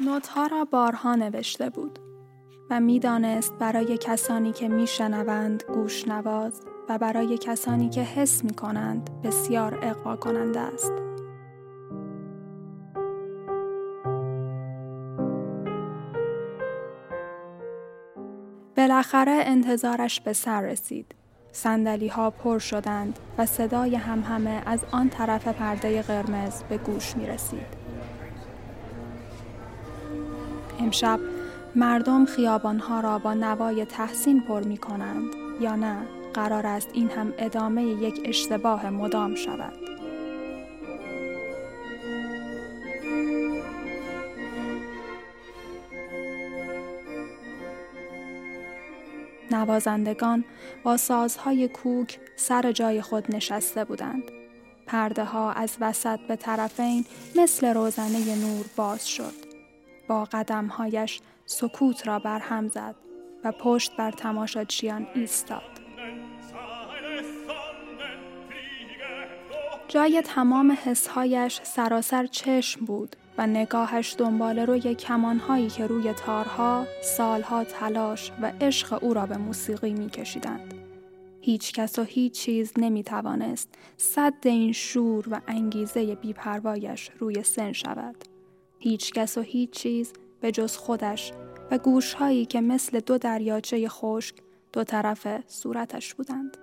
نوت‌ها را بارها نوشته بود و می‌دانست برای کسانی که می‌شنوند گوش‌نواز و برای کسانی که حس می‌کنند بسیار اغوا کننده است. بالاخره انتظارش به سر رسید. صندلی‌ها پر شدند و صدای همهمه از آن طرف پرده قرمز به گوش می‌رسید. امشب مردم خیابان‌ها را با نوای تحسین پر می‌کنند یا نه، قرار است این هم ادامه یک اشتباه مدام شود. نوازندگان با سازهای کوک سر جای خود نشسته بودند. پرده‌ها از وسط به طرفین مثل روزنه نور باز شد. با قدم‌هایش سکوت را برهم زد و پشت بر تماشاچیان ایستاد. جای تمام حس‌هایش سراسر چشم بود و نگاهش دنبال روی کمان‌هایی که روی تارها سالها تلاش و عشق او را به موسیقی می‌کشیدند. هیچ کس و هیچ چیز نمی‌توانست سد این شور و انگیزه بی‌پروایش روی سن شود. هیچ کس و هیچ چیز به جز خودش و گوش‌هایی که مثل دو دریاچه خشک دو طرف صورتش بودند.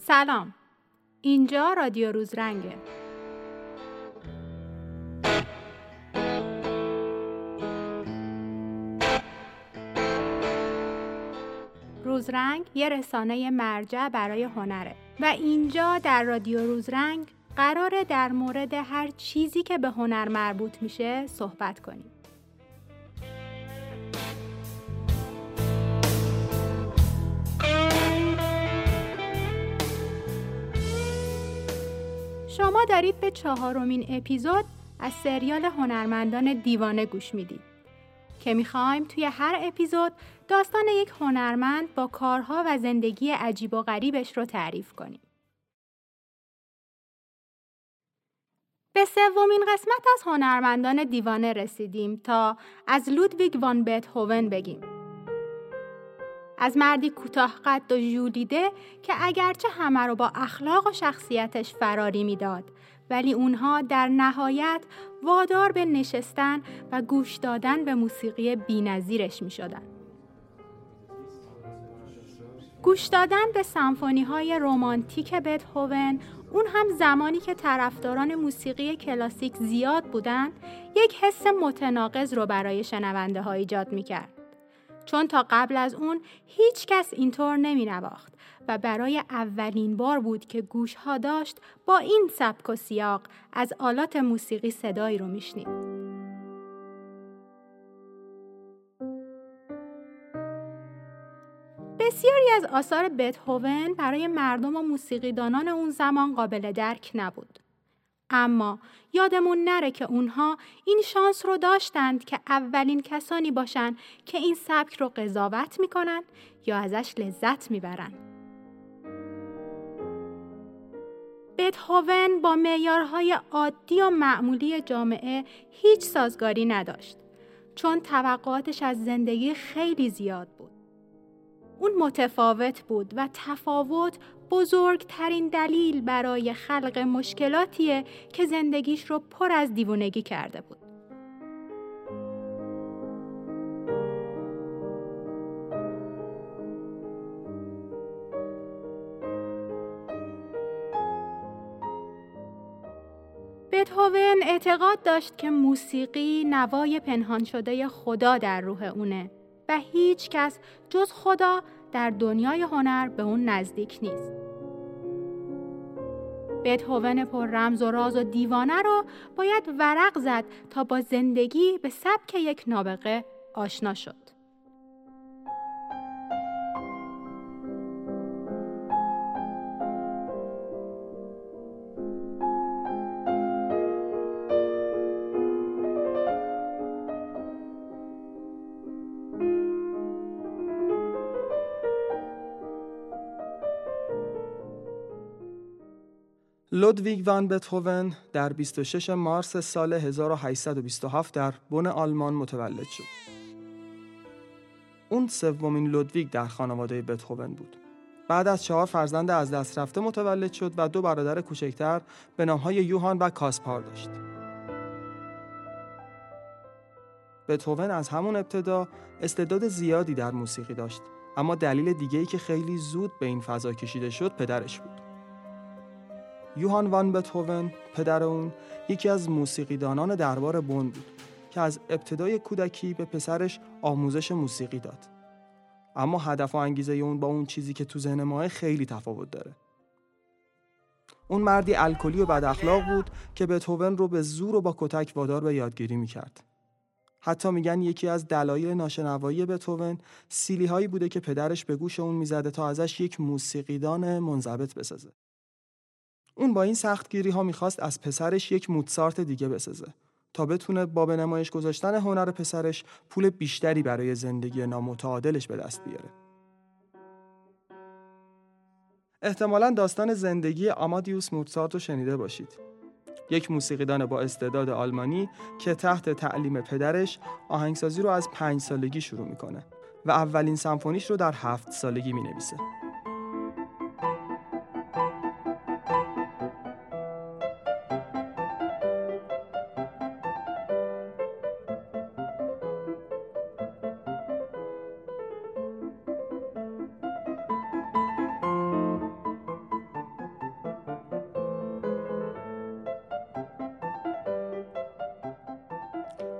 سلام، اینجا رادیو روزرنگه. روزرنگ یه رسانه مرجع برای هنره و اینجا در رادیو روزرنگ قراره در مورد هر چیزی که به هنر مربوط میشه صحبت کنیم. شما دارید به 4مین اپیزود از سریال هنرمندان دیوانه گوش میدید که میخوایم توی هر اپیزود داستان یک هنرمند با کارها و زندگی عجیب و غریبش رو تعریف کنیم. به 3مین قسمت از هنرمندان دیوانه رسیدیم تا از لودویگ وان بتهوون بگیم. از مردی کوتاه قد و ژولیده که اگرچه همه رو با اخلاق و شخصیتش فراری میداد، ولی اونها در نهایت وادار به نشستن و گوش دادن به موسیقی بی‌نظیرش میشدن. گوش دادن به سمفونی‌های رمانتیک بتهوون، اون هم زمانی که طرفداران موسیقی کلاسیک زیاد بودند، یک حس متناقض رو برای شنونده‌ها ایجاد میکرد. چون تا قبل از اون هیچ کس اینطور نمی‌نواخت و برای اولین بار بود که گوش‌ها داشت با این سبک و سیاق از آلات موسیقی صدایی رو می‌شنید. بسیاری از آثار بتهوون برای مردم و موسیقیدانان اون زمان قابل درک نبود. اما یادمون نره که اونها این شانس رو داشتند که اولین کسانی باشن که این سبک رو قضاوت میکنن یا ازش لذت میبرن. بتهوون با معیارهای عادی و معمولی جامعه هیچ سازگاری نداشت، چون توقعاتش از زندگی خیلی زیاد بود. اون متفاوت بود و تفاوت بزرگترین دلیل برای خلق مشکلاتیه که زندگیش رو پر از دیوانگی کرده بود. بتهوون اعتقاد داشت که موسیقی نوای پنهان شده خدا در روح اونه و هیچ کس جز خدا در دنیای هنر به اون نزدیک نیست. بتهوون پر رمز و راز و دیوانه رو باید ورق زد تا با زندگی به سبک یک نابغه آشنا شد. لودویگ وان بتهوون در 26 مارس سال 1827 در بن آلمان متولد شد. اون سومین لودویگ در خانواده بتهوون بود. بعد از 4 فرزند از دست رفته متولد شد و 2 برادر کوچکتر به نام‌های یوهان و کاسپار داشت. بتهوون از همون ابتدا استعداد زیادی در موسیقی داشت، اما دلیل دیگه‌ای که خیلی زود به این فضا کشیده شد پدرش بود. یوهان وان بتهوون، پدر اون، یکی از موسیقیدانان دربار بن بود که از ابتدای کودکی به پسرش آموزش موسیقی داد. اما هدف و انگیزه اون با اون چیزی که تو ذهن ماه خیلی تفاوت داره. اون مردی الکلی و بد اخلاق بود که بتهوون رو به زور و با کتک وادار به یادگیری می‌کرد. حتی میگن یکی از دلایل ناشنوایی بتهوون سیلی‌هایی بوده که پدرش به گوش اون می‌زده تا ازش یک موسیقیدان منضبط بسازه. اون با این سختگیری ها میخواست از پسرش یک موتسارت دیگه بسازه تا بتونه با به نمایش گذاشتن هنر پسرش پول بیشتری برای زندگی نامتعادلش به دست بیاره. احتمالاً داستان زندگی آمادیوس موتسارت رو شنیده باشید. یک موسیقیدان با استعداد آلمانی که تحت تعلیم پدرش آهنگسازی رو از 5 سالگی شروع میکنه و اولین سمفونیش رو در 7 سالگی مینویسه.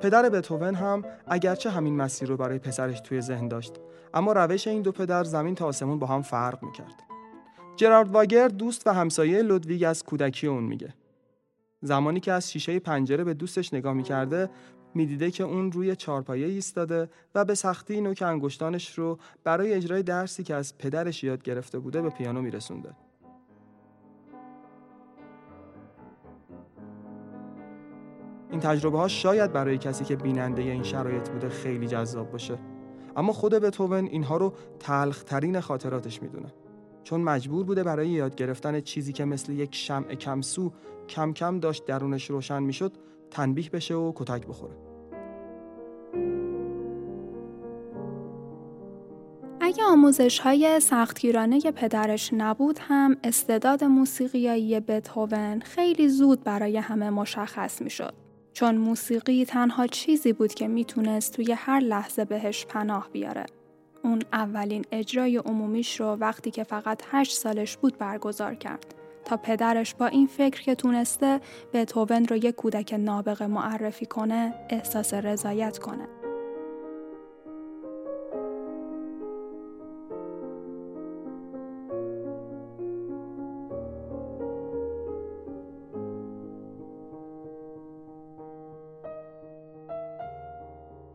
پدر بتهوون هم اگرچه همین مسیر رو برای پسرش توی ذهن داشت، اما روش این 2 پدر زمین تا آسمون با هم فرق می‌کرد. جرارد واگر، دوست و همسایه لودویگ، از کودکی اون میگه زمانی که از شیشه پنجره به دوستش نگاه می‌کرده، می‌دیده که اون روی چارپایه ایستاده و به سختی نوک انگشتانش رو برای اجرای درسی که از پدرش یاد گرفته بوده به پیانو می‌رسونده. این تجربه ها شاید برای کسی که بیننده این شرایط بوده خیلی جذاب باشه، اما خود بتهوون اینها رو تلخ‌ترین خاطراتش میدونه، چون مجبور بوده برای یاد گرفتن چیزی که مثل یک شمع کمسو کم کم داشت درونش روشن میشد تنبیه بشه و کتک بخوره. اگه آموزش‌های سختگیرانه پدرش نبود، هم استعداد موسیقیایی بتهوون خیلی زود برای همه مشخص میشد، چون موسیقی تنها چیزی بود که میتونست توی هر لحظه بهش پناه بیاره. اون اولین اجرای عمومیش رو وقتی که فقط 8 سالش بود برگزار کرد تا پدرش با این فکر که تونسته بتهوون رو یک کودک نابغه معرفی کنه احساس رضایت کنه.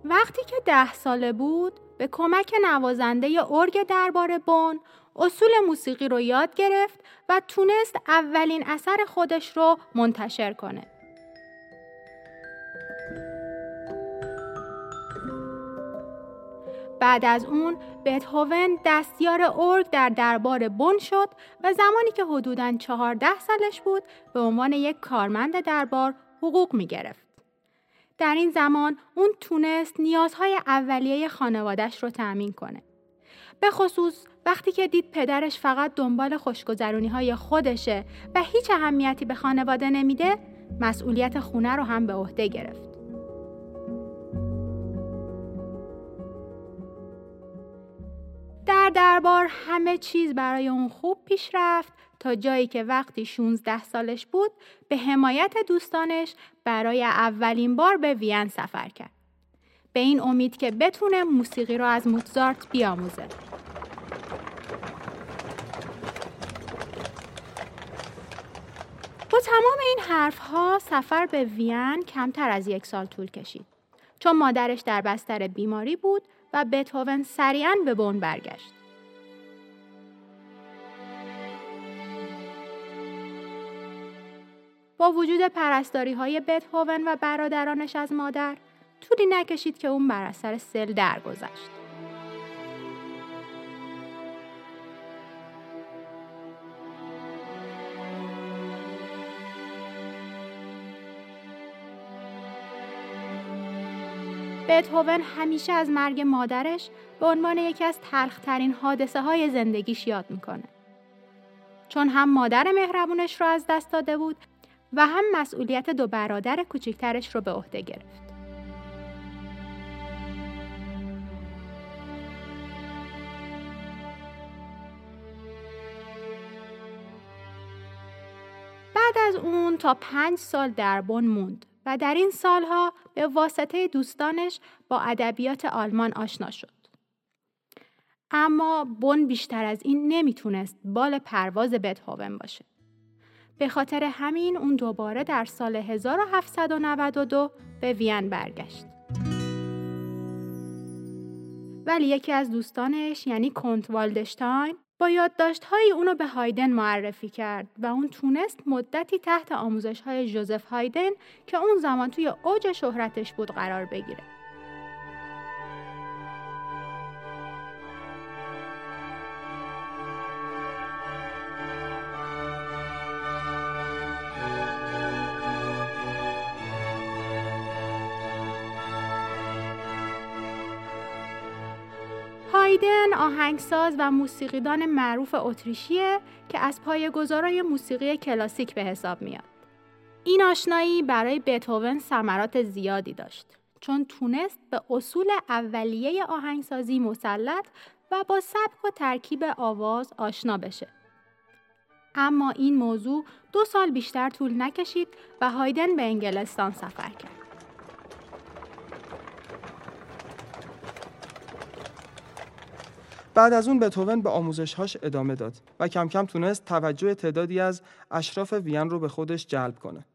وقتی که 10 ساله بود، به کمک نوازنده ارگ دربار بن، اصول موسیقی رو یاد گرفت و تونست اولین اثر خودش رو منتشر کنه. بعد از اون، بتهوون دستیار ارگ در دربار بن شد و زمانی که حدوداً 14 سالش بود، به عنوان یک کارمند دربار حقوق می گرفت. در این زمان اون تونست نیازهای اولیه خانواده‌اش رو تأمین کنه. به خصوص وقتی که دید پدرش فقط دنبال خوشگذرونی‌های خودشه و هیچ اهمیتی به خانواده نمیده، مسئولیت خونه رو هم به عهده گرفت. در دربار همه چیز برای اون خوب پیش رفت تا جایی که وقتی 16 سالش بود به حمایت دوستانش برای اولین بار به وین سفر کرد. به این امید که بتونه موسیقی رو از موزارت بیاموزه. با تمام این حرفها سفر به وین کمتر از 1 سال طول کشید. چون مادرش در بستر بیماری بود و بتهوون سریعاً به بن برگشت. با وجود پرستاری‌های بتهوون و برادرانش از مادر، طولی نکشید که اون بر اثر سل درگذشت. بتهوون همیشه از مرگ مادرش به عنوان یکی از تلخ‌ترین حادثه‌های زندگیش یاد می‌کنه. چون هم مادر مهربونش رو از دست داده بود و هم مسئولیت 2 برادر کوچکترش رو به عهده گرفت. بعد از اون تا 5 سال در بن موند و در این سالها به واسطه دوستانش با ادبیات آلمان آشنا شد. اما بن بیشتر از این نمیتونست بال پرواز بتهوون باشه. به خاطر همین اون دوباره در سال 1792 به وین برگشت. ولی یکی از دوستانش یعنی کنت والدشتاین با یادداشت‌های اونو به هایدن معرفی کرد و اون تونست مدتی تحت آموزش‌های جوزف هایدن که اون زمان توی اوج شهرتش بود قرار بگیره. هایدن آهنگساز و موسیقیدان معروف اتریشیه که از پایه‌گذارای موسیقی کلاسیک به حساب میاد. این آشنایی برای بتهوون ثمرات زیادی داشت چون تونست به اصول اولیه آهنگسازی مسلط و با سبک و ترکیب آواز آشنا بشه. اما این موضوع 2 سال بیشتر طول نکشید و هایدن به انگلستان سفر کرد. بعد از اون بتهوون به آموزش‌هاش ادامه داد و کم کم تونست توجه تعدادی از اشراف وین رو به خودش جلب کنه.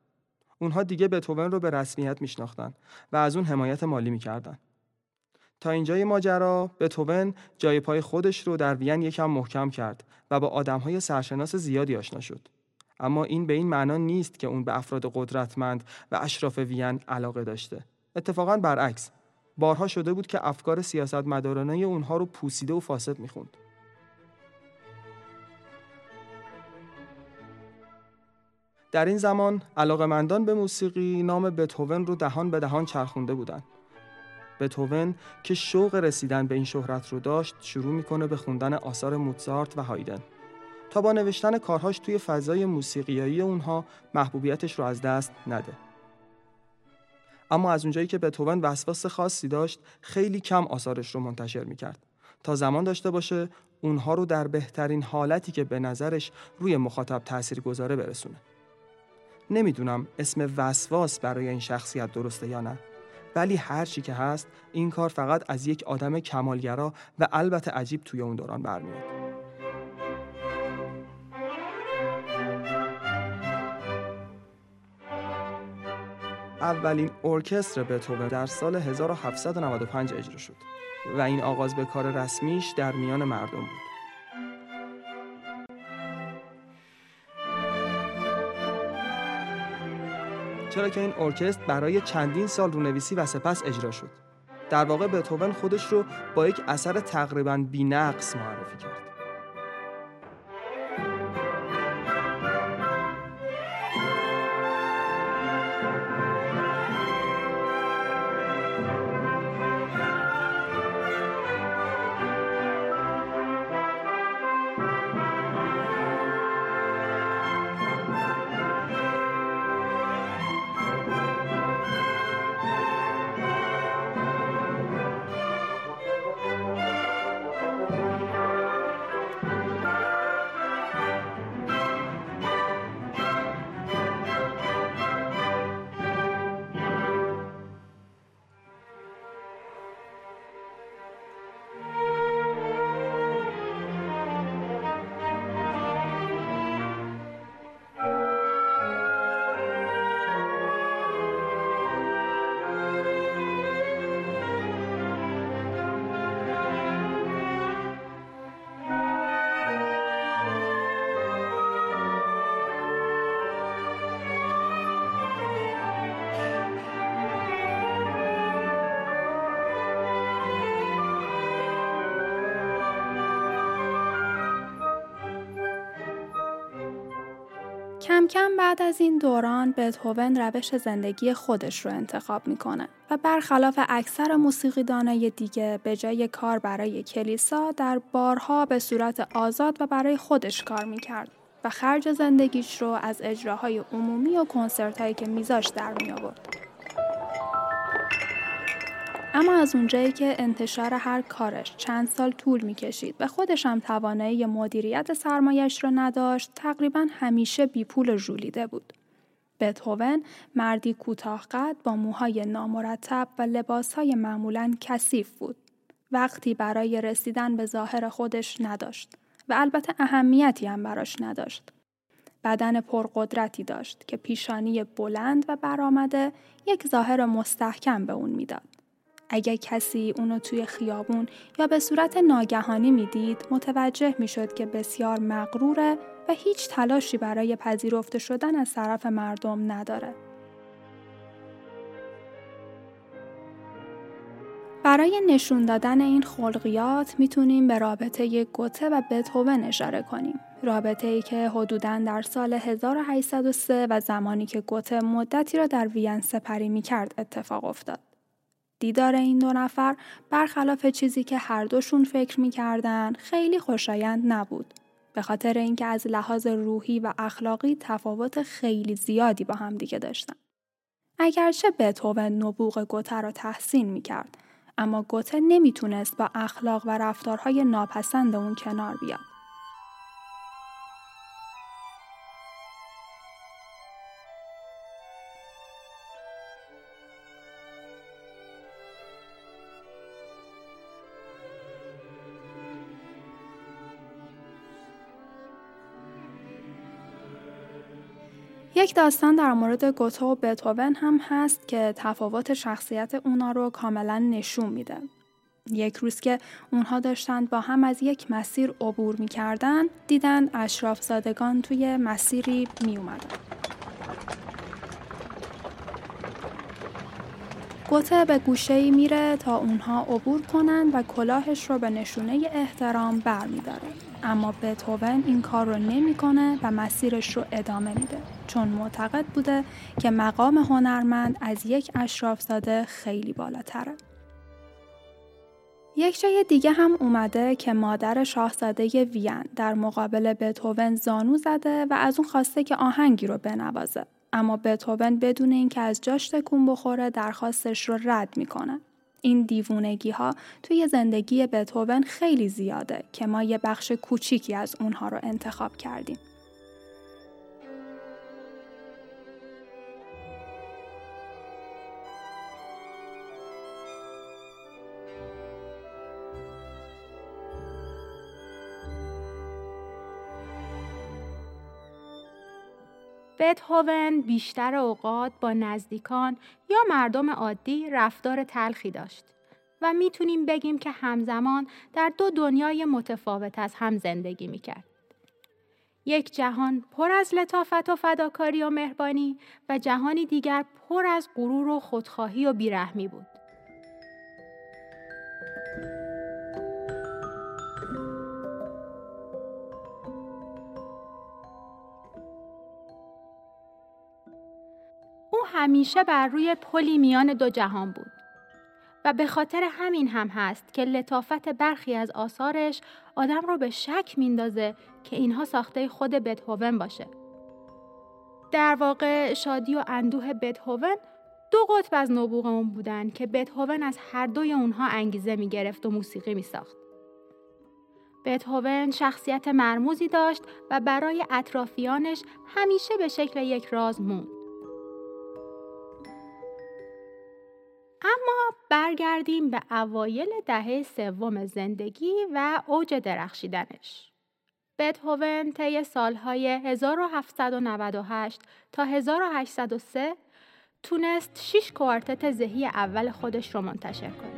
اونها دیگه بتهوون رو به رسمیت میشناختن و از اون حمایت مالی میکردن. تا اینجای ماجرا بتهوون جای پای خودش رو در وین یکم محکم کرد و با آدم‌های سرشناس زیادی آشنا شد. اما این به این معنا نیست که اون به افراد قدرتمند و اشراف وین علاقه داشته. اتفاقاً برعکس، بارها شده بود که افکار سیاستمدارانه اونها رو پوسیده و فاسد میخوند. در این زمان علاقه‌مندان به موسیقی نام بتهوون رو دهان به دهان چرخونده بودن. بتهوون که شوق رسیدن به این شهرت رو داشت شروع میکنه به خوندن آثار موزارت و هایدن تا با نوشتن کارهاش توی فضای موسیقیایی اونها محبوبیتش رو از دست نده. اما از اونجایی که بتهوون وسواس خاصی داشت، خیلی کم آثارش رو منتشر می‌کرد تا زمان داشته باشه اونها رو در بهترین حالتی که به نظرش روی مخاطب تاثیرگذاره برسونه. نمیدونم اسم وسواس برای این شخصیت درسته یا نه، ولی هر چی که هست این کار فقط از یک آدم کمالگرا و البته عجیب توی اون دوران برمیاد. اولین ارکستر بتهوون در سال 1795 اجرا شد و این آغاز به کار رسمیش در میان مردم بود. چرا که این ارکستر برای چندین سال رونویسی و سپس اجرا شد. در واقع بتهوون خودش رو با یک اثر تقریباً بی‌نقص معرفی کرد. کم کم بعد از این دوران بتهوون روش زندگی خودش رو انتخاب میکنه و برخلاف اکثر موسیقیدانای دیگه به جای کار برای کلیسا در بارها به صورت آزاد و برای خودش کار میکرد و خرج زندگیش رو از اجراهای عمومی و کنسرتایی که میذاشت در میآورد. اما از اونجایی که انتشار هر کارش چند سال طول می‌کشید و خودش هم توانایی مدیریت سرمایه‌اش رو نداشت، تقریباً همیشه بی پول ژولیده بود. بتهوون مردی کوتاه‌قد با موهای نامرتب و لباس‌های معمولاً کثیف بود. وقتی برای رسیدن به ظاهر خودش نداشت و البته اهمیتی هم براش نداشت. بدن پرقدرتی داشت که پیشانی بلند و برآمده یک ظاهر مستحکم به اون میداد. اگه کسی اونو توی خیابون یا به صورت ناگهانی میدید، متوجه میشد که بسیار مغروره و هیچ تلاشی برای پذیرفته شدن از طرف مردم نداره. برای نشون دادن این خلقیات میتونیم به رابطه گوته و بتهوون اشاره کنیم. رابطه‌ای که حدوداً در سال 1803 و زمانی که گوته مدتی را در وین سپری میکرد اتفاق افتاد. دیدار این دو نفر برخلاف چیزی که هر دوشون فکر می‌کردن خیلی خوشایند نبود، به خاطر اینکه از لحاظ روحی و اخلاقی تفاوت خیلی زیادی با هم دیگه داشتن. اگرچه بتهوون نبوغ گوته را تحسین می‌کرد، اما گوته نمیتونست با اخلاق و رفتارهای ناپسند اون کنار بیاد. یک داستان در مورد گوته و بتهوون هم هست که تفاوت شخصیت اونا رو کاملا نشون میده. یک روز که اونها داشتن با هم از یک مسیر عبور میکردن، دیدن اشراف زادگان توی مسیری میومدن. گوته به گوشه‌ای میره تا اونها عبور کنن و کلاهش رو به نشونه احترام برمیداره. اما بتهوون این کار رو نمی‌کنه و مسیرش رو ادامه میده، چون معتقد بوده که مقام هنرمند از یک اشرافزاده خیلی بالاتره. یک جای دیگه هم اومده که مادر شاهزاده وین در مقابل بتهوون زانو زده و از اون خواسته که آهنگی رو بنوازه، اما بتهوون بدون اینکه از جاش تکون بخوره درخواستش رو رد میکنه. این دیوونگی ها توی زندگی بتهوون خیلی زیاده که ما یه بخش کوچیکی از اونها رو انتخاب کردیم. بتهوون بیشتر اوقات با نزدیکان یا مردم عادی رفتار تلخی داشت و میتونیم بگیم که همزمان در دو دنیای متفاوت از هم زندگی میکرد. یک جهان پر از لطافت و فداکاری و مهربانی و جهانی دیگر پر از غرور و خودخواهی و بیرحمی بود. همیشه بر روی پلی میان دو جهان بود و به خاطر همین هم هست که لطافت برخی از آثارش آدم رو به شک میندازه که اینها ساخته خود بتهوون باشه. در واقع شادی و اندوه بتهوون دو قطب از نبوغ اون بودن که بتهوون از هر دوی اونها انگیزه میگرفت و موسیقی میساخت. بتهوون شخصیت مرموزی داشت و برای اطرافیانش همیشه به شکل یک راز موند. اما برگردیم به اوایل دهه سوم زندگی و اوج درخشیدنش. بتهوون طی سالهای 1798 تا 1803 تونست 6 کوارتت زهی اول خودش رو منتشر کنه.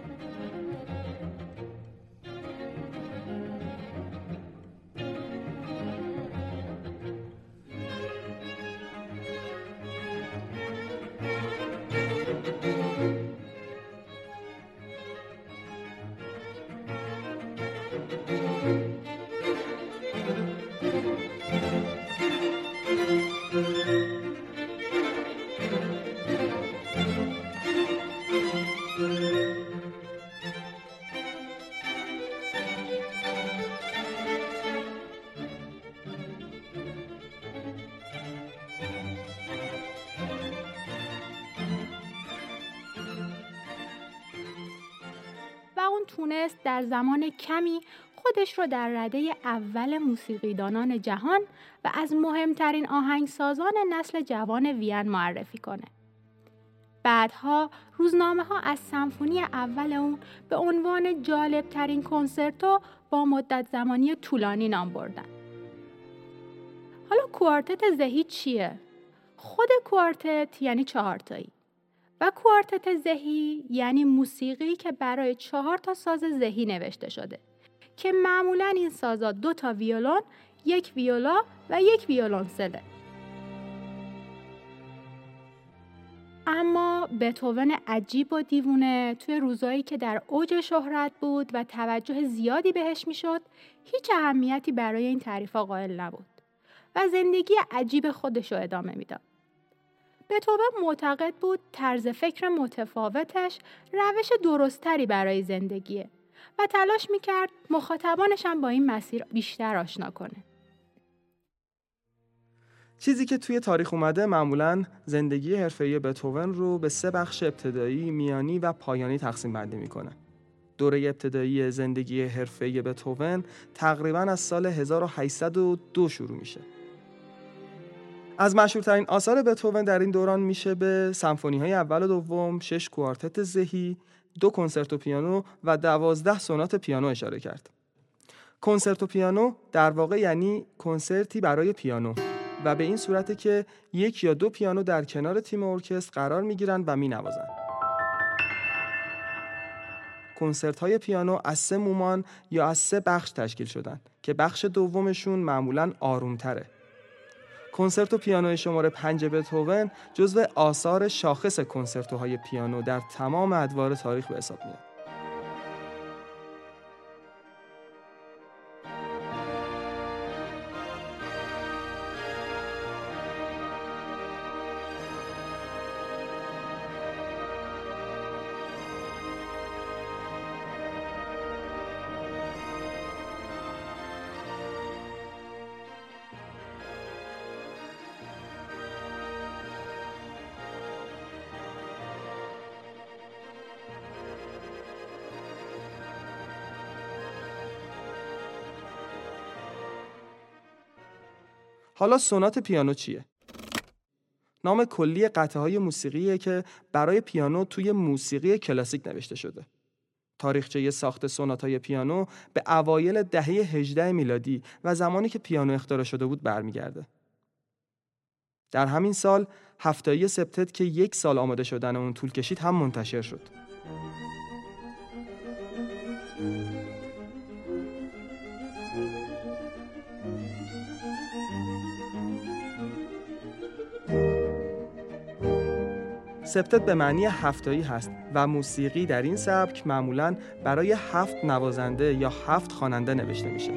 تونست در زمان کمی خودش رو در رده اول موسیقیدانان جهان و از مهمترین آهنگسازان نسل جوان وین معرفی کنه. بعدها روزنامه ها از سمفونی اول اون به عنوان جالبترین کنسرتو با مدت زمانی طولانی نام بردن. حالا کوارتت زهی چیه؟ خود کوارتت یعنی چهارتایی و کوارتت زهی یعنی موسیقی که برای 4 تا ساز زهی نوشته شده که معمولاً این سازا 2 تا ویولون، 1 ویولا و 1 ویولونسله. اما بتهوون عجیب و دیوونه توی روزایی که در اوج شهرت بود و توجه زیادی بهش میشد، هیچ اهمیتی برای این تعریفا قائل نبود و زندگی عجیب خودش رو ادامه میداد. بتهوون معتقد بود طرز فکر متفاوتش روش درستری برای زندگیه و تلاش میکرد مخاطبانش هم با این مسیر بیشتر آشنا کنه. چیزی که توی تاریخ اومده معمولاً زندگی حرفه‌ای بتهوون رو به 3 بخش ابتدایی، میانی و پایانی تقسیم بندی میکنه. دوره ابتدایی زندگی حرفه‌ای بتهوون تقریباً از سال 1802 شروع میشه. از مشهورترین آثار بتهوون در این دوران میشه به سمفونی‌های اول و دوم، 6 کوارتت زهی، 2 کنسرتو پیانو و 12 سونات پیانو اشاره کرد. کنسرتو پیانو در واقع یعنی کنسرتی برای پیانو و به این صورته که 1 یا 2 پیانو در کنار تیم ارکستر قرار میگیرن و مینوازن. کنسرت‌های پیانو از 3 مومان یا از 3 بخش تشکیل شدن که بخش دومشون معمولاً آرومتره. کنسرتو پیانو شماره 5 بتهوون جزو آثار شاخص کنسرتوهای پیانو در تمام ادوار تاریخ به حساب میاد. حالا سونات پیانو چیه؟ نام کلی قطعه‌های موسیقیه که برای پیانو توی موسیقی کلاسیک نوشته شده. تاریخچه ساخت سونات‌های پیانو به اوایل دهه 18 میلادی و زمانی که پیانو اختراع شده بود برمیگرده. در همین سال هفتایی سپتت که 1 سال آماده شدن اون طول کشید هم منتشر شد. سپتت به معنی هفتایی هست و موسیقی در این سبک معمولاً برای 7 نوازنده یا 7 خواننده نوشته میشه.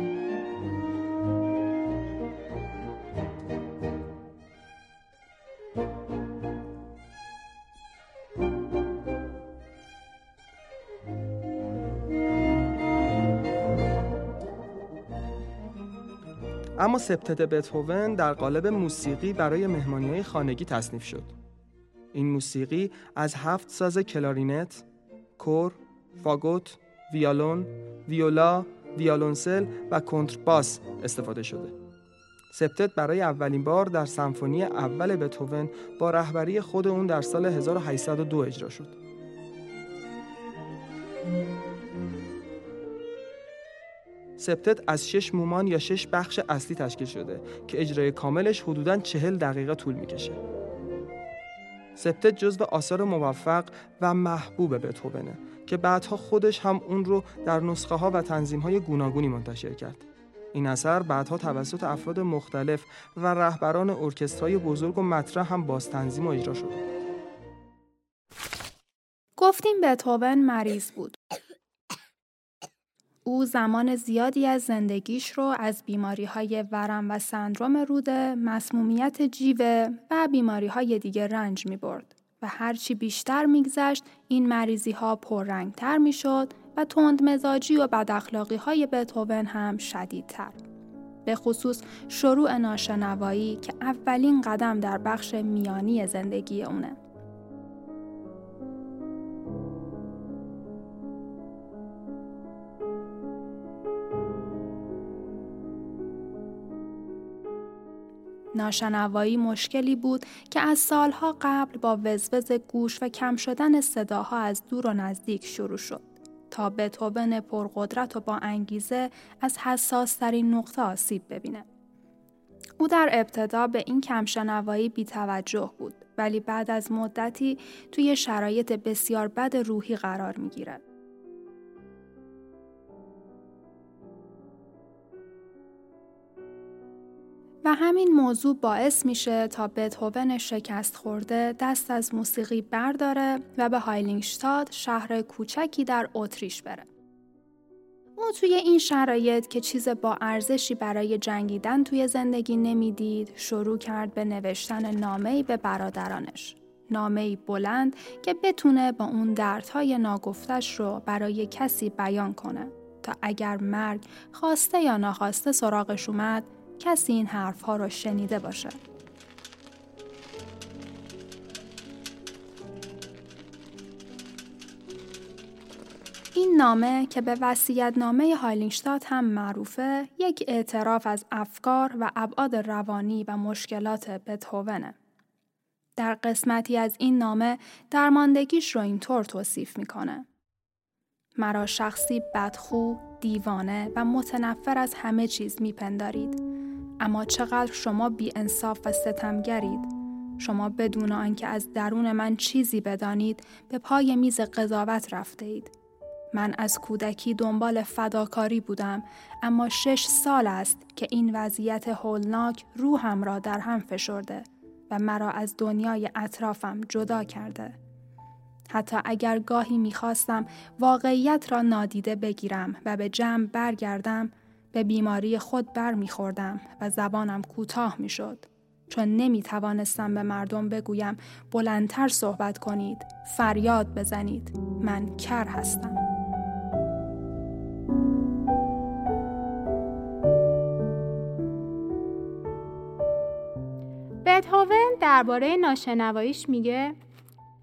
اما سپتت بتهوون در قالب موسیقی برای مهمانی‌های خانگی تصنیف شد. این موسیقی از 7 ساز کلارینت، کور، فاگوت، ویالون، ویولا، ویالونسل و کنترباس استفاده شده. سپتت برای اولین بار در سمفونی اول بتهوون با رهبری خود اون در سال 1802 اجرا شد. سپتت از 6 مومان یا 6 بخش اصلی تشکیل شده که اجرای کاملش حدوداً 40 دقیقه طول میکشه. سپتت جزو آثار موفق و محبوب بتهوونه که بعدها خودش هم اون رو در نسخه ها و تنظیم های گوناگونی منتشر کرد. این اثر بعدها توسط افراد مختلف و رهبران ارکسترهای بزرگ و مطرح هم باز تنظیم و اجرا شد. گفتیم بتهوون مریض بود. او زمان زیادی از زندگیش رو از بیماری‌های ورم و سندروم روده، مسمومیت جیوه و بیماری‌های دیگه رنج می‌برد و هرچی بیشتر می‌گذشت این مریضی‌ها پررنگ‌تر می‌شد و تندمزاجی و بداخلاقی‌های بتهوون هم شدیدتر. به خصوص شروع ناشنوایی که اولین قدم در بخش میانی زندگی اونه. ناشنوایی مشکلی بود که از سالها قبل با وزوز گوش و کم شدن صداها از دور و نزدیک شروع شد تا بتهوون پرقدرت و با انگیزه از حساس‌ترین نقطه آسیب ببیند. او در ابتدا به این کمشنوایی بی‌توجه بود، ولی بعد از مدتی توی شرایط بسیار بد روحی قرار می‌گیرد. و همین موضوع باعث میشه تا بتهوون شکست خورده دست از موسیقی برداره و به هایلینگشتاد، شهر کوچکی در اتریش بره. او توی این شرایط که چیز با ارزشی برای جنگیدن توی زندگی نمیدید، شروع کرد به نوشتن نامه‌ای به برادرانش. نامه‌ای بلند که بتونه با اون دردهای ناگفتش رو برای کسی بیان کنه تا اگر مرگ خواسته یا ناخواسته سراغش اومد، کسی این حرفها رو شنیده باشه. این نامه که به وصیت‌نامه هایلینگشتاد هم معروفه، یک اعتراف از افکار و ابعاد روانی و مشکلات بتهوونه. در قسمتی از این نامه درماندگیش رو اینطور توصیف میکنه: مرا شخصی بدخو، دیوانه و متنفر از همه چیز میپندارید، اما چقدر شما بی انصاف و ستمگرید. شما بدون آنکه از درون من چیزی بدانید به پای میز قضاوت رفته اید. من از کودکی دنبال فداکاری بودم، اما 6 سال است که این وضعیت هولناک روحم را در هم فشرده و مرا از دنیای اطرافم جدا کرده. حتی اگر گاهی میخواستم واقعیت را نادیده بگیرم و به جنب برگردم، به بیماری خود بر می‌خوردم و زبانم کوتاه می‌شد، چون نمی‌توانستم به مردم بگویم بلندتر صحبت کنید، فریاد بزنید، من کر هستم. بتهوون درباره ناشنواییش میگه: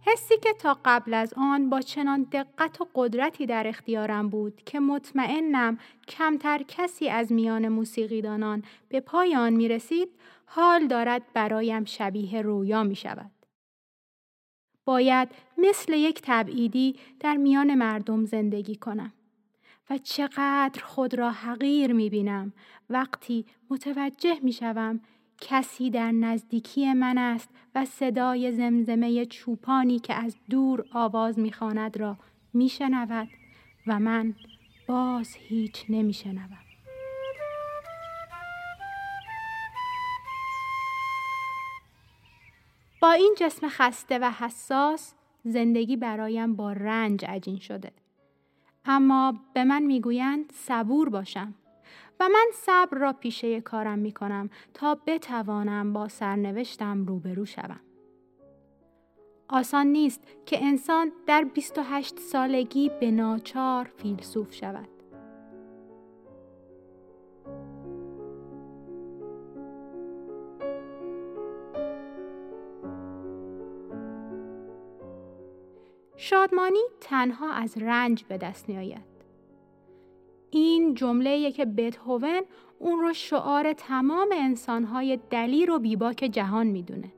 حسی که تا قبل از آن با چنان دقت و قدرتی در اختیارم بود که مطمئنم کمتر کسی از میان موسیقیدانان به پای آن می رسید، حال دارد برایم شبیه رویا می شود. باید مثل یک تبعیدی در میان مردم زندگی کنم و چقدر خود را حقیر می بینم وقتی متوجه می شوم کسی در نزدیکی من است و صدای زمزمه چوپانی که از دور آواز می‌خواند را می‌شنود و من باز هیچ نمی‌شنوم. با این جسم خسته و حساس زندگی برایم با رنج عجین شده، اما به من می‌گویند صبور باشم و من صبر را پیشه کارم می کنم تا بتوانم با سرنوشتم روبرو شوم. آسان نیست که انسان در 28 سالگی به ناچار فیلسوف شود. شادمانی تنها از رنج به دست می آید. این جمله‌ای که بتهوون اون رو شعار تمام انسان‌های دلیر و بی‌باک جهان میدونه.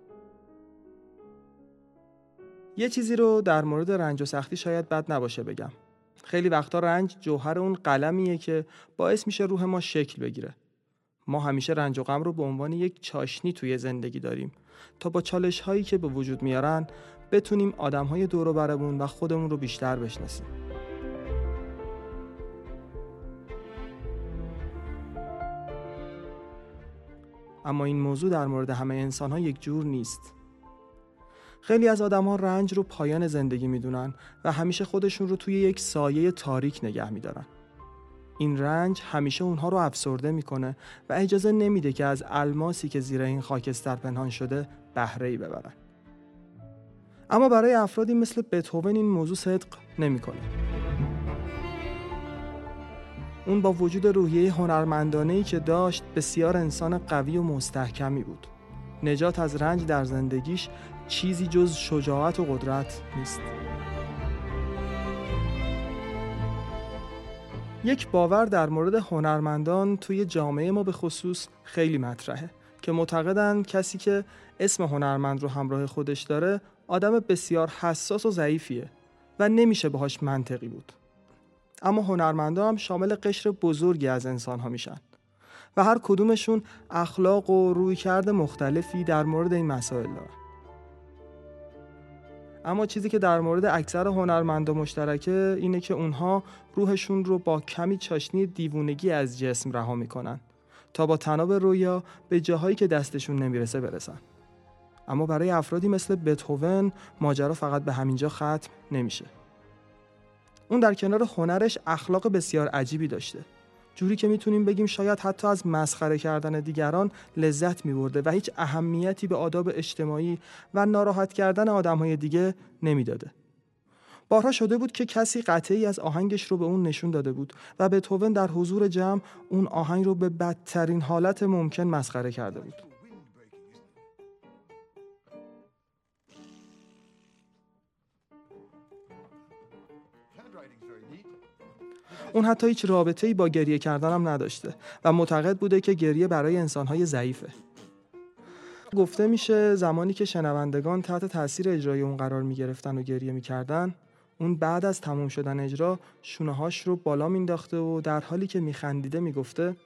یه چیزی رو در مورد رنج و سختی شاید بد نباشه بگم. خیلی وقتا رنج جوهر اون قلمیه که باعث میشه روح ما شکل بگیره. ما همیشه رنج و غم رو به عنوان یک چاشنی توی زندگی داریم تا با چالش‌هایی که به وجود میارن بتونیم آدم‌های دور و برمون و خودمون رو بیشتر بشناسیم. اما این موضوع در مورد همه انسان‌ها یک جور نیست. خیلی از آدم‌ها رنج رو پایان زندگی می‌دونن و همیشه خودشون رو توی یک سایه تاریک نگه می‌دارن. این رنج همیشه اونها رو افسرده می‌کنه و اجازه نمیده که از الماسی که زیر این خاکستر پنهان شده بهره‌ای ببرن. اما برای افرادی مثل بتهوون این موضوع صدق نمی‌کنه. اون با وجود روحیه هنرمندانه‌ای که داشت، بسیار انسان قوی و مستحکمی بود. نجات از رنج در زندگیش چیزی جز شجاعت و قدرت نیست. یک باور در مورد هنرمندان توی جامعه ما به خصوص خیلی مطرحه که معتقدند کسی که اسم هنرمند رو همراه خودش داره آدم بسیار حساس و ضعیفیه و نمیشه باهاش منطقی بود. اما هنرمندا هم شامل قشر بزرگی از انسان‌ها میشن و هر کدومشون اخلاق و رویکرد مختلفی در مورد این مسائل دارن. اما چیزی که در مورد اکثر هنرمندا مشترکه اینه که اونها روحشون رو با کمی چاشنی دیوونگی از جسم رها میکنن تا با طناب رویا به جاهایی که دستشون نمیرسه برسن. اما برای افرادی مثل بتهوون ماجرا فقط به همینجا ختم نمیشه. اون در کنار هنرش اخلاق بسیار عجیبی داشته، جوری که میتونیم بگیم شاید حتی از مسخره کردن دیگران لذت میبرده و هیچ اهمیتی به آداب اجتماعی و ناراحت کردن آدمهای دیگه نمیداده. بارها شده بود که کسی قطعی از آهنگش رو به اون نشون داده بود و بتهوون در حضور جمع اون آهنگ رو به بدترین حالت ممکن مسخره کرده بود. اون حتی هیچ رابطه‌ای با گریه کردن هم نداشته و معتقد بوده که گریه برای انسان‌های ضعیفه. گفته میشه زمانی که شنوندگان تحت تاثیر اجرای اون قرار می‌گرفتن و گریه می‌کردن، اون بعد از تموم شدن اجرا شونه‌هاش رو بالا مینداخته و در حالی که می‌خندیده میگفته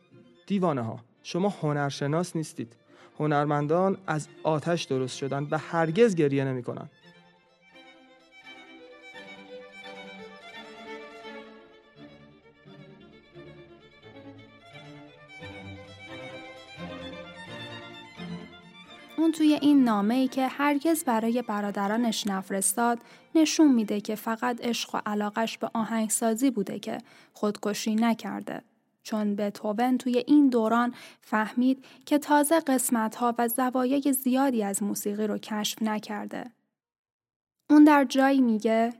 دیوانه‌ها، شما هنرشناس نیستید. هنرمندان از آتش درست شدن و هرگز گریه نمی‌کنن. اون توی این نامه‌ای که هرگز برای برادرانش نفرستاد نشون میده که فقط عشق و علاقش به آهنگسازی بوده که خودکشی نکرده. چون بتهوون توی این دوران فهمید که تازه قسمت‌ها و زوایای زیادی از موسیقی رو کشف نکرده. اون در جایی میگه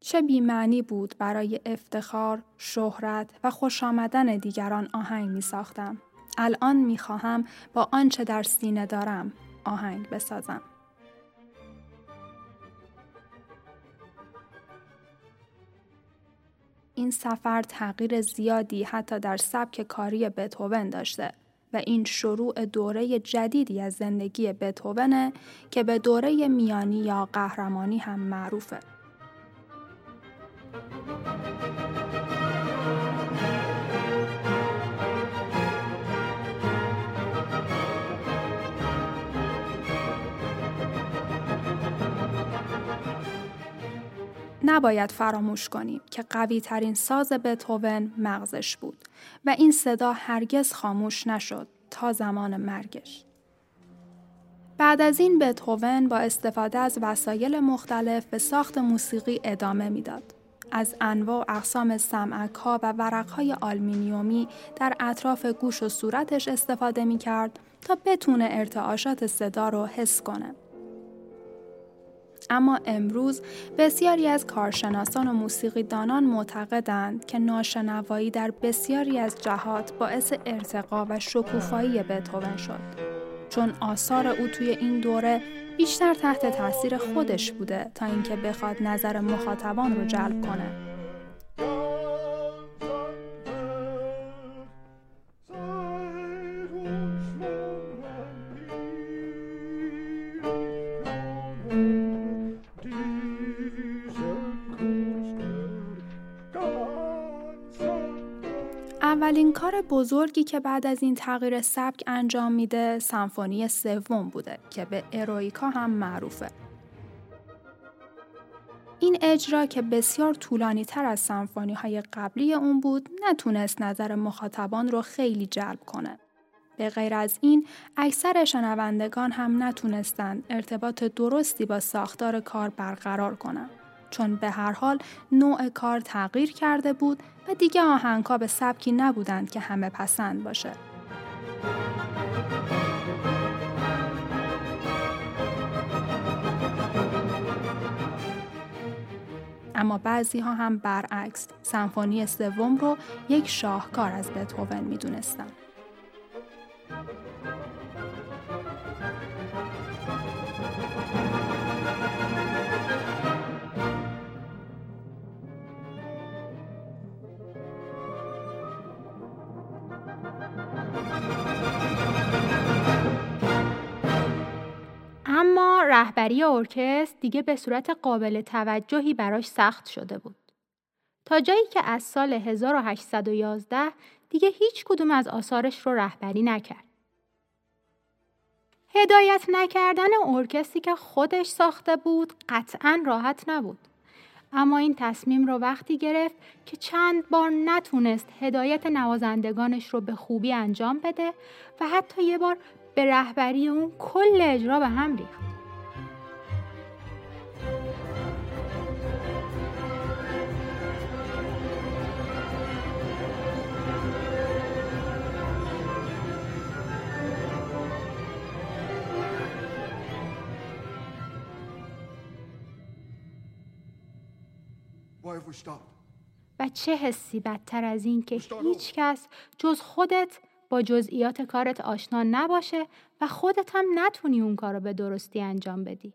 چه بی‌معنی بود برای افتخار، شهرت و خوش آمدن دیگران آهنگ میساختم. الان میخواهم با آنچه در سینه دارم آهنگ بسازم. این سفر تغییر زیادی حتی در سبک کاری بتهوون داشته و این شروع دوره جدیدی از زندگی بتهوونه که به دوره میانی یا قهرمانی هم معروفه. نباید فراموش کنیم که قوی ترین ساز بتهوون مغزش بود و این صدا هرگز خاموش نشد تا زمان مرگش. بعد از این بتهوون با استفاده از وسایل مختلف به ساخت موسیقی ادامه میداد. از انواع و اقسام سمعک‌ها و ورق‌های آلومینیومی در اطراف گوش و صورتش استفاده میکرد تا بتونه ارتعاشات صدا رو حس کنه. اما امروز بسیاری از کارشناسان و موسیقی دانان معتقدند که ناشنوایی در بسیاری از جهات باعث ارتقا و شکوفایی بتهوون شد، چون آثار او توی این دوره بیشتر تحت تاثیر خودش بوده تا اینکه بخواد نظر مخاطبان رو جلب کنه. اولین کار بزرگی که بعد از این تغییر سبک انجام میده سمفونی سوم بوده که به ارویکا هم معروفه. این اجرا که بسیار طولانی تر از سمفونی های قبلی اون بود نتونست نظر مخاطبان رو خیلی جلب کنه. به غیر از این اکثر شنوندگان هم نتونستن ارتباط درستی با ساختار کار برقرار کنن، چون به هر حال نوع کار تغییر کرده بود و دیگه آهنگ‌ها به سبکی نبودند که همه پسند باشه. اما بعضی ها هم برعکس سمفونی سوم رو یک شاهکار از بتهوون می‌دونستن. رهبری ارکستر دیگه به صورت قابل توجهی براش سخت شده بود. تا جایی که از سال 1811 دیگه هیچ کدوم از آثارش رو رهبری نکرد. هدایت نکردن ارکستری که خودش ساخته بود قطعاً راحت نبود. اما این تصمیم رو وقتی گرفت که چند بار نتونست هدایت نوازندگانش رو به خوبی انجام بده و حتی یه بار به رهبری اون کل اجرا به هم ریخت. و چه حسی بدتر از این که هیچ کس جز خودت با جزئیات کارت آشنا نباشه و خودت هم نتونی اون کارو به درستی انجام بدی.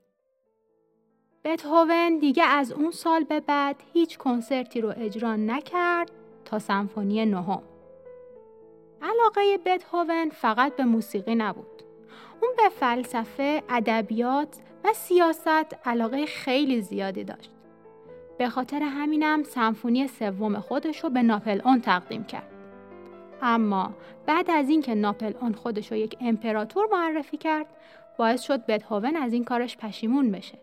بتهوون دیگه از اون سال به بعد هیچ کنسرتی رو اجرا نکرد تا سمفونی نهم. علاقه بتهوون فقط به موسیقی نبود. اون به فلسفه، ادبیات و سیاست علاقه خیلی زیادی داشت. به خاطر همینم سمفونی سوم خودش رو به ناپل اون تقدیم کرد. اما بعد از این که ناپل اون خودش رو یک امپراتور معرفی کرد، باعث شد بتهوون از این کارش پشیمون بشه.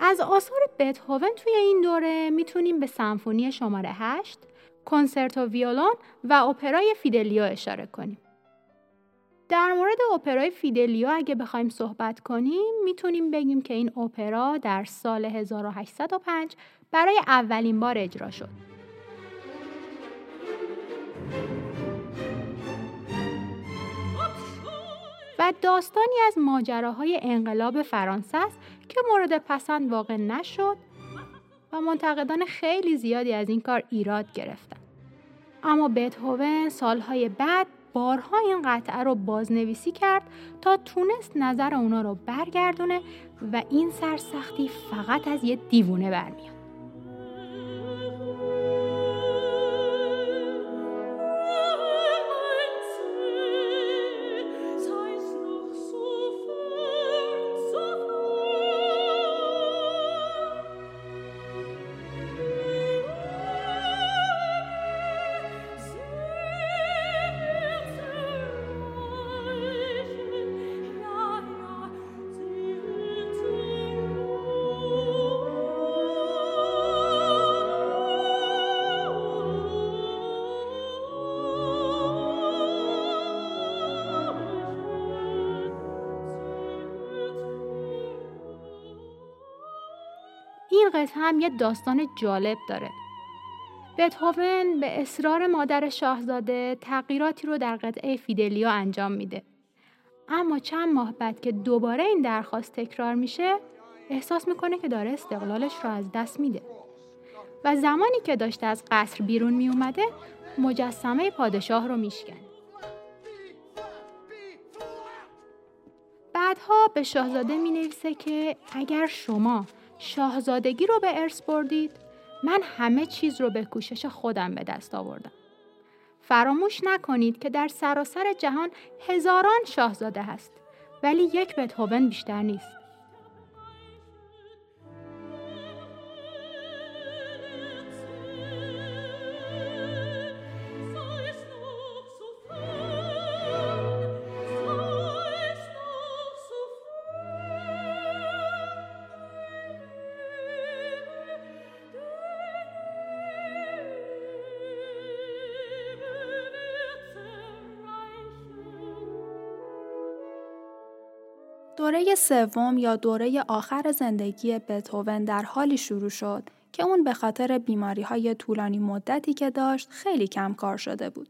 از آثار بتهوون توی این دوره میتونیم به سمفونی شماره 8، کنسرتو ویولون و اپرای فیدلیو اشاره کنیم. در مورد اپرای فیدلیو اگه بخوایم صحبت کنیم، میتونیم بگیم که این اپرا در سال 1805 برای اولین بار اجرا شد. و داستانی از ماجراهای انقلاب فرانسه است که مورد پسند واقع نشد و منتقدان خیلی زیادی از این کار ایراد گرفتن. اما بتهوون سالهای بعد بارها این قطعه رو بازنویسی کرد تا تونست نظر اونا رو برگردونه و این سرسختی فقط از یه دیوونه برمیاد. هم یه داستان جالب داره. بتهوون به اصرار مادر شاهزاده تغییراتی رو در قطعه فیدلیو انجام میده. اما چند ماه بعد که دوباره این درخواست تکرار میشه، احساس میکنه که داره استقلالش رو از دست میده. و زمانی که داشته از قصر بیرون میومده، مجسمه پادشاه رو میشکنه. بعدها به شاهزاده مینویسه که اگر شما شاهزادگی رو به ارث بردید، من همه چیز رو به کوشش خودم به دست آوردم. فراموش نکنید که در سراسر جهان هزاران شاهزاده هست، ولی یک بتهوون بیشتر نیست. دوره سوم یا دوره آخر زندگی بتهوون در حالی شروع شد که اون به خاطر بیماری‌های طولانی مدتی که داشت خیلی کم کار شده بود.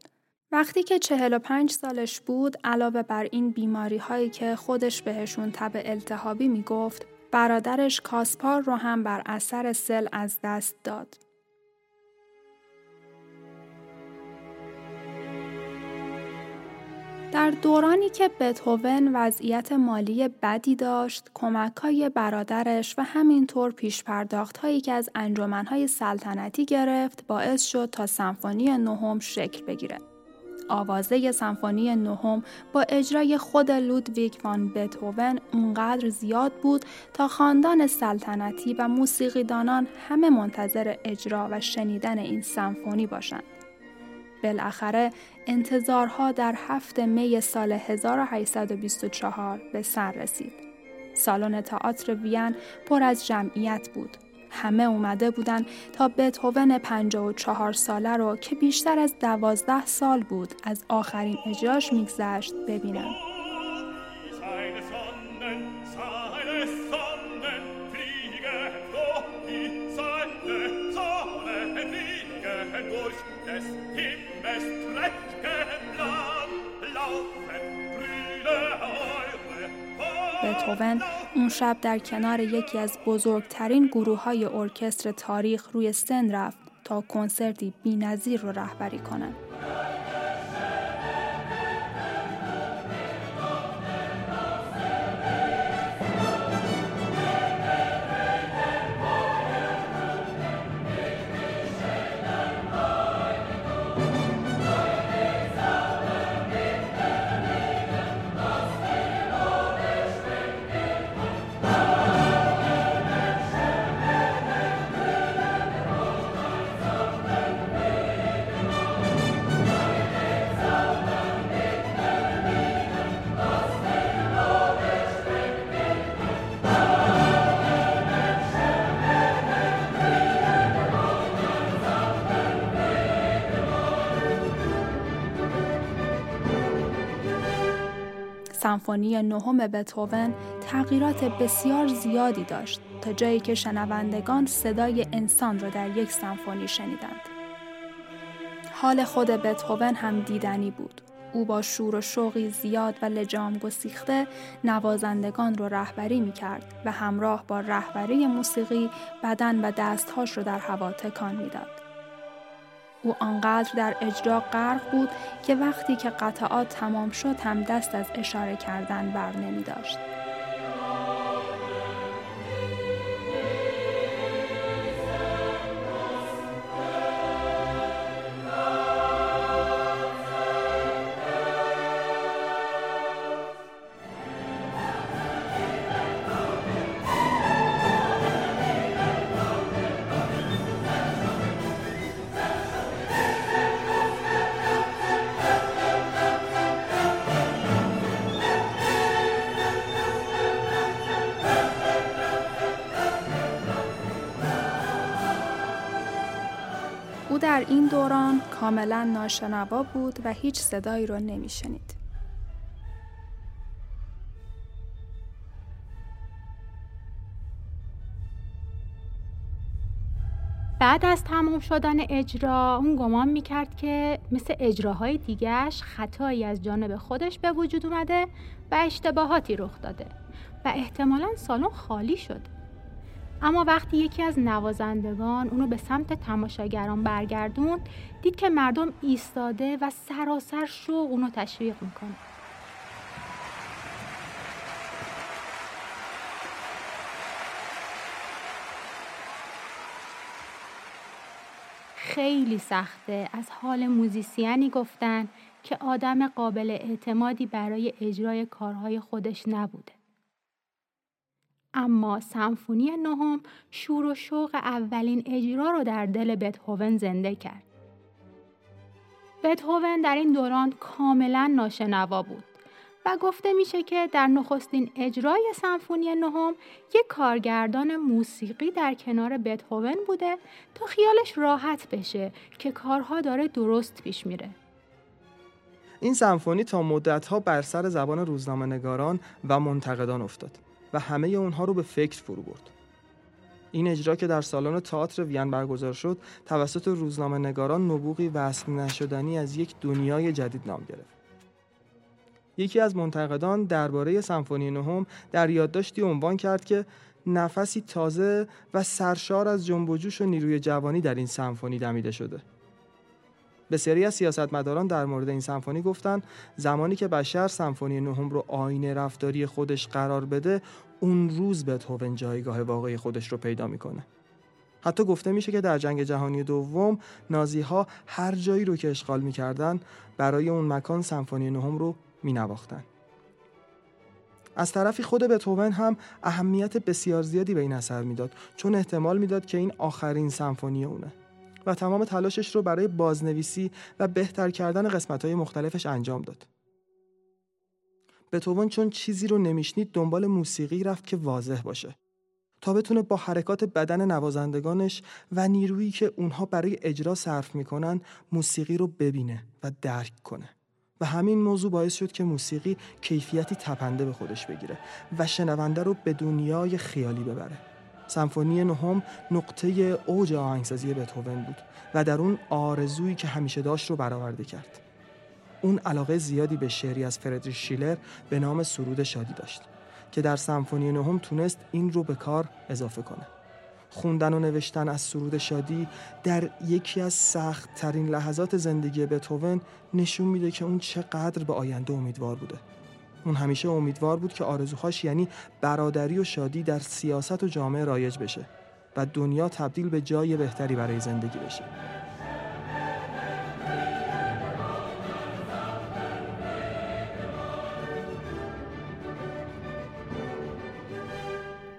وقتی که 45 سالش بود، علاوه بر این بیماری‌هایی که خودش بهشون تب التهابی میگفت، برادرش کاسپار رو هم بر اثر سل از دست داد. در دورانی که بتهوون وضعیت مالی بدی داشت، کمک‌های برادرش و همینطور پیش پرداخت‌هایی که از انجمن‌های سلطنتی گرفت باعث شد تا سمفونی نهم شکل بگیره. آوازه سمفونی نهم با اجرای خود لودویگ وان بتهوون اونقدر زیاد بود تا خاندان سلطنتی و موسیقیدانان همه منتظر اجرا و شنیدن این سمفونی باشند. بالاخره انتظارها در 7 می سال 1824 به سر رسید. سالن تئاتر وین پر از جمعیت بود. همه اومده بودن تا بتهوون 54 ساله رو که بیشتر از 12 سال بود از آخرین اجراش میگذشت ببینن. بتهوون اون شب در کنار یکی از بزرگترین گروه‌های ارکستر تاریخ روی سن رفت تا کنسرتی بی‌نظیر رو رهبری کنه. سمفونی نهم بتهوون تغییرات بسیار زیادی داشت تا جایی که شنوندگان صدای انسان را در یک سمفونی شنیدند. حال خود بتهوون هم دیدنی بود. او با شور و شوقی زیاد و لجام گسیخته نوازندگان را رهبری می‌کرد و همراه با رهبری موسیقی بدن و دست‌هاش را در هوا تکان می‌داد. او آنقدر در اجرا غرق بود که وقتی که قطعات تمام شد هم دست از اشاره کردن بر نمی داشت. او در این دوران کاملا ناشنوا بود و هیچ صدایی رو نمی شنید. بعد از تمام شدن اجرا اون گمان می کرد که مثل اجراهای دیگرش خطایی از جانب خودش به وجود اومده و اشتباهاتی رخ داده و احتمالاً سالن خالی شد. اما وقتی یکی از نوازندگان اونو به سمت تماشاگران برگردوند، دید که مردم ایستاده و سراسر شوق اونو تشویق میکنه. خیلی سخته از حال موزیسیانی گفتن که آدم قابل اعتمادی برای اجرای کارهای خودش نبوده. اما سمفونی نهم شور و شوق اولین اجرا رو در دل بتهوون زنده کرد. بتهوون در این دوران کاملا ناشنوا بود و گفته میشه که در نخستین اجرای سمفونی نهم یک کارگردان موسیقی در کنار بتهوون بوده تا خیالش راحت بشه که کارها داره درست پیش میره. این سمفونی تا مدت‌ها بر سر زبان روزنامه‌نگاران و منتقدان افتاد و همه اونها رو به فکر فرو برد. این اجرا که در سالن تئاتر وین برگزار شد، توسط روزنامه‌نگاران نبوغی وصف نشدنی از یک دنیای جدید نام گرفت. یکی از منتقدان درباره سمفونی نهم در یادداشتی عنوان کرد که نفسی تازه و سرشار از جنب و جوش و نیروی جوانی در این سمفونی دمیده شده. بسیاری از سیاستمداران در مورد این سمفونی گفتند زمانی که بشر سمفونی نهم رو آینه رفتاری خودش قرار بده، اون روز بتهوون جایگاه واقعی خودش رو پیدا میکنه. حتی گفته میشه که در جنگ جهانی دوم نازی‌ها هر جایی رو که اشغال می‌کردن برای اون مکان سمفونی نهم رو می‌نواختن. از طرفی خود بتهوون هم اهمیت بسیار زیادی به این اثر میداد، چون احتمال میداد که این آخرین سمفونی اونه و تمام تلاشش رو برای بازنویسی و بهتر کردن قسمت‌های مختلفش انجام داد. بتهوون چون چیزی رو نمیشنید دنبال موسیقی رفت که واضح باشه تا بتونه با حرکات بدن نوازندگانش و نیرویی که اونها برای اجرا صرف میکنن موسیقی رو ببینه و درک کنه و همین موضوع باعث شد که موسیقی کیفیتی تپنده به خودش بگیره و شنونده رو به دنیای خیالی ببره. سمفونی نهم نقطه اوج آهنگسازی بتهوون بود و در اون آرزویی که همیشه داشت رو برآورده کرد. اون علاقه زیادی به شعری از فردریش شیلر به نام سرود شادی داشت که در سمفونی نهم تونست این رو به کار اضافه کنه. خوندن و نوشتن از سرود شادی در یکی از سخت‌ترین لحظات زندگی بتهوون نشون میده که اون چقدر به آینده امیدوار بوده. اون همیشه امیدوار بود که آرزوهاش یعنی برادری و شادی در سیاست و جامعه رایج بشه و دنیا تبدیل به جای بهتری برای زندگی بشه.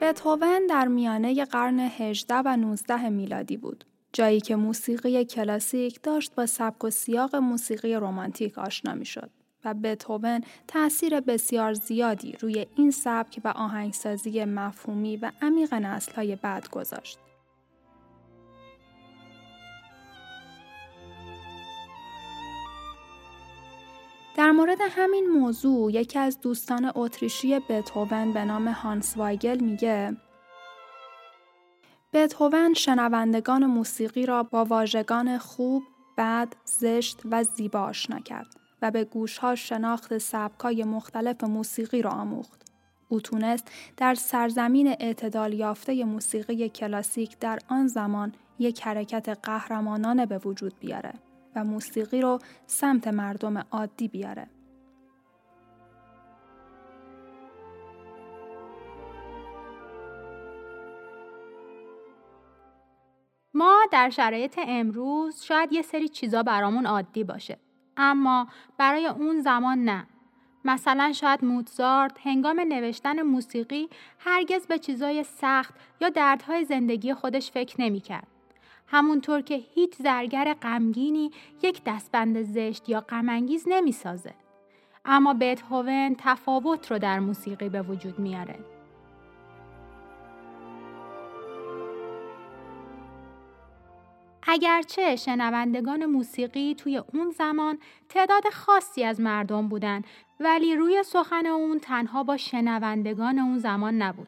بتهوون در میانه قرن 18 و 19 میلادی بود، جایی که موسیقی کلاسیک داشت با سبک و سیاق موسیقی رمانتیک آشنا می‌شد و بتهوون تأثیر بسیار زیادی روی این سبک و آهنگسازی مفهومی و عمیق نسل‌های بعد گذاشت. در مورد همین موضوع یکی از دوستان اتریشی بتهوون به نام هانس وایگل میگه بتهوون شنوندگان موسیقی را با واژگان خوب، بد، زشت و زیبا آشنا کرد و به گوش‌ها شناخت سبک‌های مختلف موسیقی را آموخت. او تونست در سرزمین اعتدال یافته موسیقی کلاسیک در آن زمان یک حرکت قهرمانانه به وجود بیاره و موسیقی رو سمت مردم عادی بیاره. ما در شرایط امروز شاید یه سری چیزا برامون عادی باشه، اما برای اون زمان نه. مثلا شاید موزارت هنگام نوشتن موسیقی هرگز به چیزای سخت یا دردهای زندگی خودش فکر نمی‌کرد. همونطور که هیچ زرگر غمگینی یک دستبند زشت یا غم‌انگیز نمی‌سازه. اما بتهوون تفاوت رو در موسیقی به وجود میاره. اگرچه شنوندگان موسیقی توی اون زمان تعداد خاصی از مردم بودن، ولی روی سخن اون تنها با شنوندگان اون زمان نبود.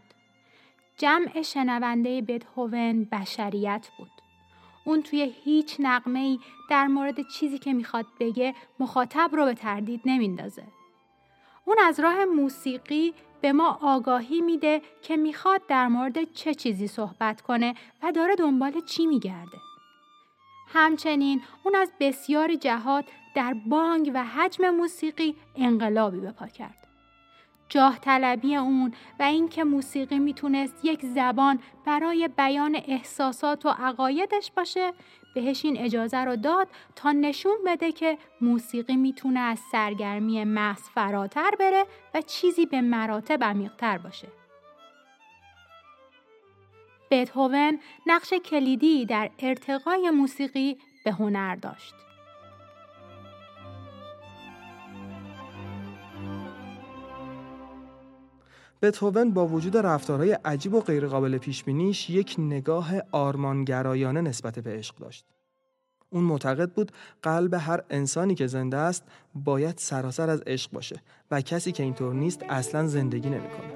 جمع شنونده بتهوون بشریت بود. اون توی هیچ نغمه‌ای در مورد چیزی که میخواد بگه مخاطب رو به تردید نمیندازه. اون از راه موسیقی به ما آگاهی میده که میخواد در مورد چه چیزی صحبت کنه و داره دنبال چی میگرده. همچنین اون از بسیاری جهات در بانگ و حجم موسیقی انقلابی به پا کرد. جاه طلبی اون و اینکه موسیقی میتونست یک زبان برای بیان احساسات و عقایدش باشه بهش این اجازه رو داد تا نشون بده که موسیقی میتونه از سرگرمی محض فراتر بره و چیزی به مراتب عمیق‌تر باشه. بتهوون نقش کلیدی در ارتقای موسیقی به هنر داشت. بتهوون با وجود رفتارهای عجیب و غیرقابل پیشبینیش یک نگاه آرمانگرایانه نسبت به عشق داشت. اون معتقد بود قلب هر انسانی که زنده است باید سراسر از عشق باشه و کسی که اینطور نیست اصلاً زندگی نمی‌کنه.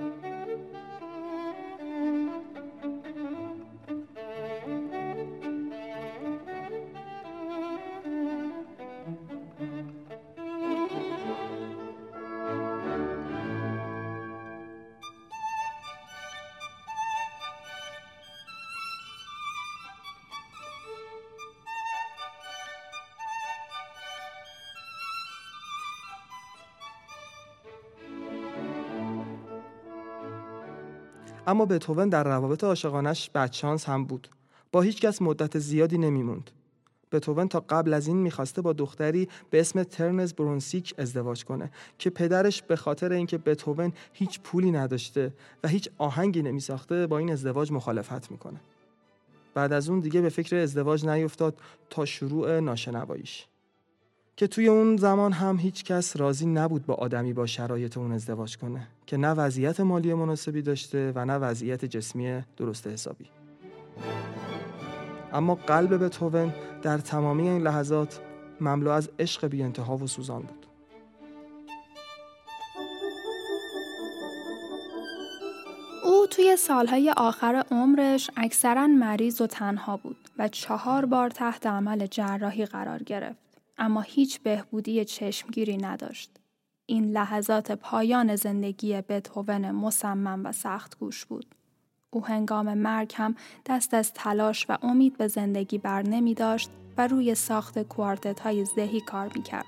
اما بتهوون در روابط عاشقانش بدشانس هم بود. با هیچ کس مدت زیادی نمیموند. بتهوون تا قبل از این میخواسته با دختری به اسم ترنز برونسیک ازدواج کنه که پدرش به خاطر اینکه بتهوون هیچ پولی نداشته و هیچ آهنگی نمیساخته با این ازدواج مخالفت میکنه. بعد از اون دیگه به فکر ازدواج نیفتاد تا شروع ناشنواییش، که توی اون زمان هم هیچ کس راضی نبود با آدمی با شرایط اون ازدواج کنه که نه وضعیت مالی مناسبی داشته و نه وضعیت جسمی درست حسابی. اما قلب بتهوون در تمامی این لحظات مملو از عشق بی انتها و سوزان بود. او توی سالهای آخر عمرش اکثراً مریض و تنها بود و 4 بار تحت عمل جراحی قرار گرفت، اما هیچ بهبودی چشمگیری نداشت. این لحظات پایان زندگی بتهوون مصمم و سختگوش بود. او هنگام مرگ هم دست از تلاش و امید به زندگی بر نمی داشت و روی ساخت کوارتت‌های زهی کار می کرد.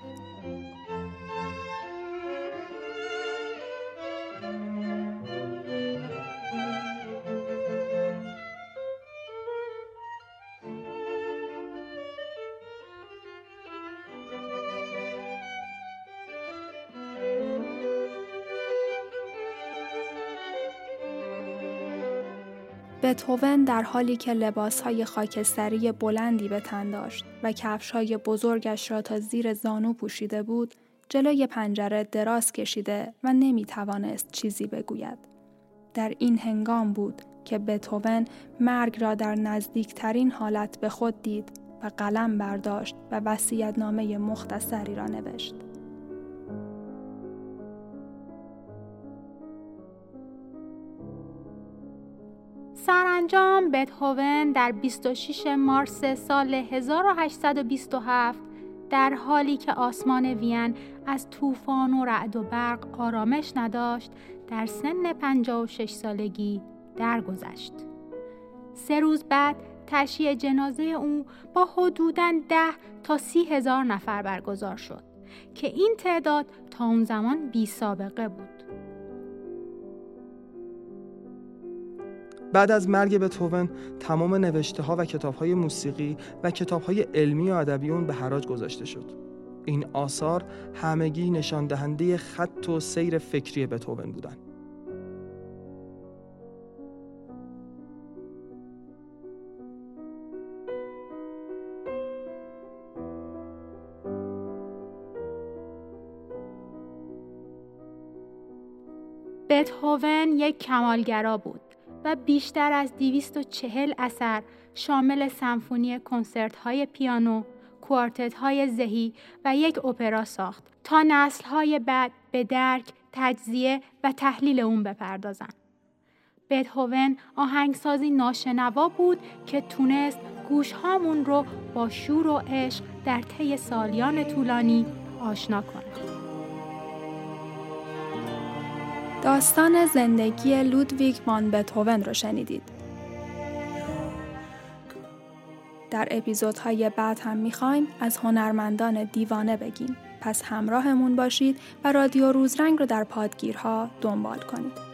بتهوون در حالی که لباس‌های خاکستری بلندی به تن داشت و کفش‌های بزرگش را تا زیر زانو پوشیده بود، جلوی پنجره دراز کشیده و نمی‌توانست چیزی بگوید. در این هنگام بود که بتهوون مرگ را در نزدیکترین حالت به خود دید و قلم برداشت و وصیت‌نامه مختصری را نوشت. سرانجام بتهوون در 26 مارس سال 1827 در حالی که آسمان وین از طوفان و رعد و برق آرامش نداشت، در سن 56 سالگی درگذشت. 3 روز بعد تشییع جنازه او با حدوداً 10 تا 30 هزار نفر برگزار شد که این تعداد تا اون زمان بی سابقه بود. بعد از مرگ بتهوون تمام نوشته‌ها و کتاب‌های موسیقی و کتاب‌های علمی و ادبی اون به حراج گذاشته شد. این آثار همگی نشان دهنده خط و سیر فکری بتهوون بودند. بتهوون یک کمالگرا بود و بیشتر از 240 اثر شامل سمفونی، کنسرت‌های پیانو، کوارتت‌های زهی و یک اپرا ساخت تا نسل‌های بعد به درک، تجزیه و تحلیل اون بپردازند. بتهوون آهنگسازی ناشنوا بود که تونست گوش‌هامون رو با شور و عشق در طی سالیان طولانی آشنا کنه. داستان زندگی لودویگ وان بتهوون رو شنیدید. در اپیزودهای بعد هم میخوایم از هنرمندان دیوانه بگیم، پس همراهمون باشید و رادیو روزرنگ رو در پادگیرها دنبال کنید.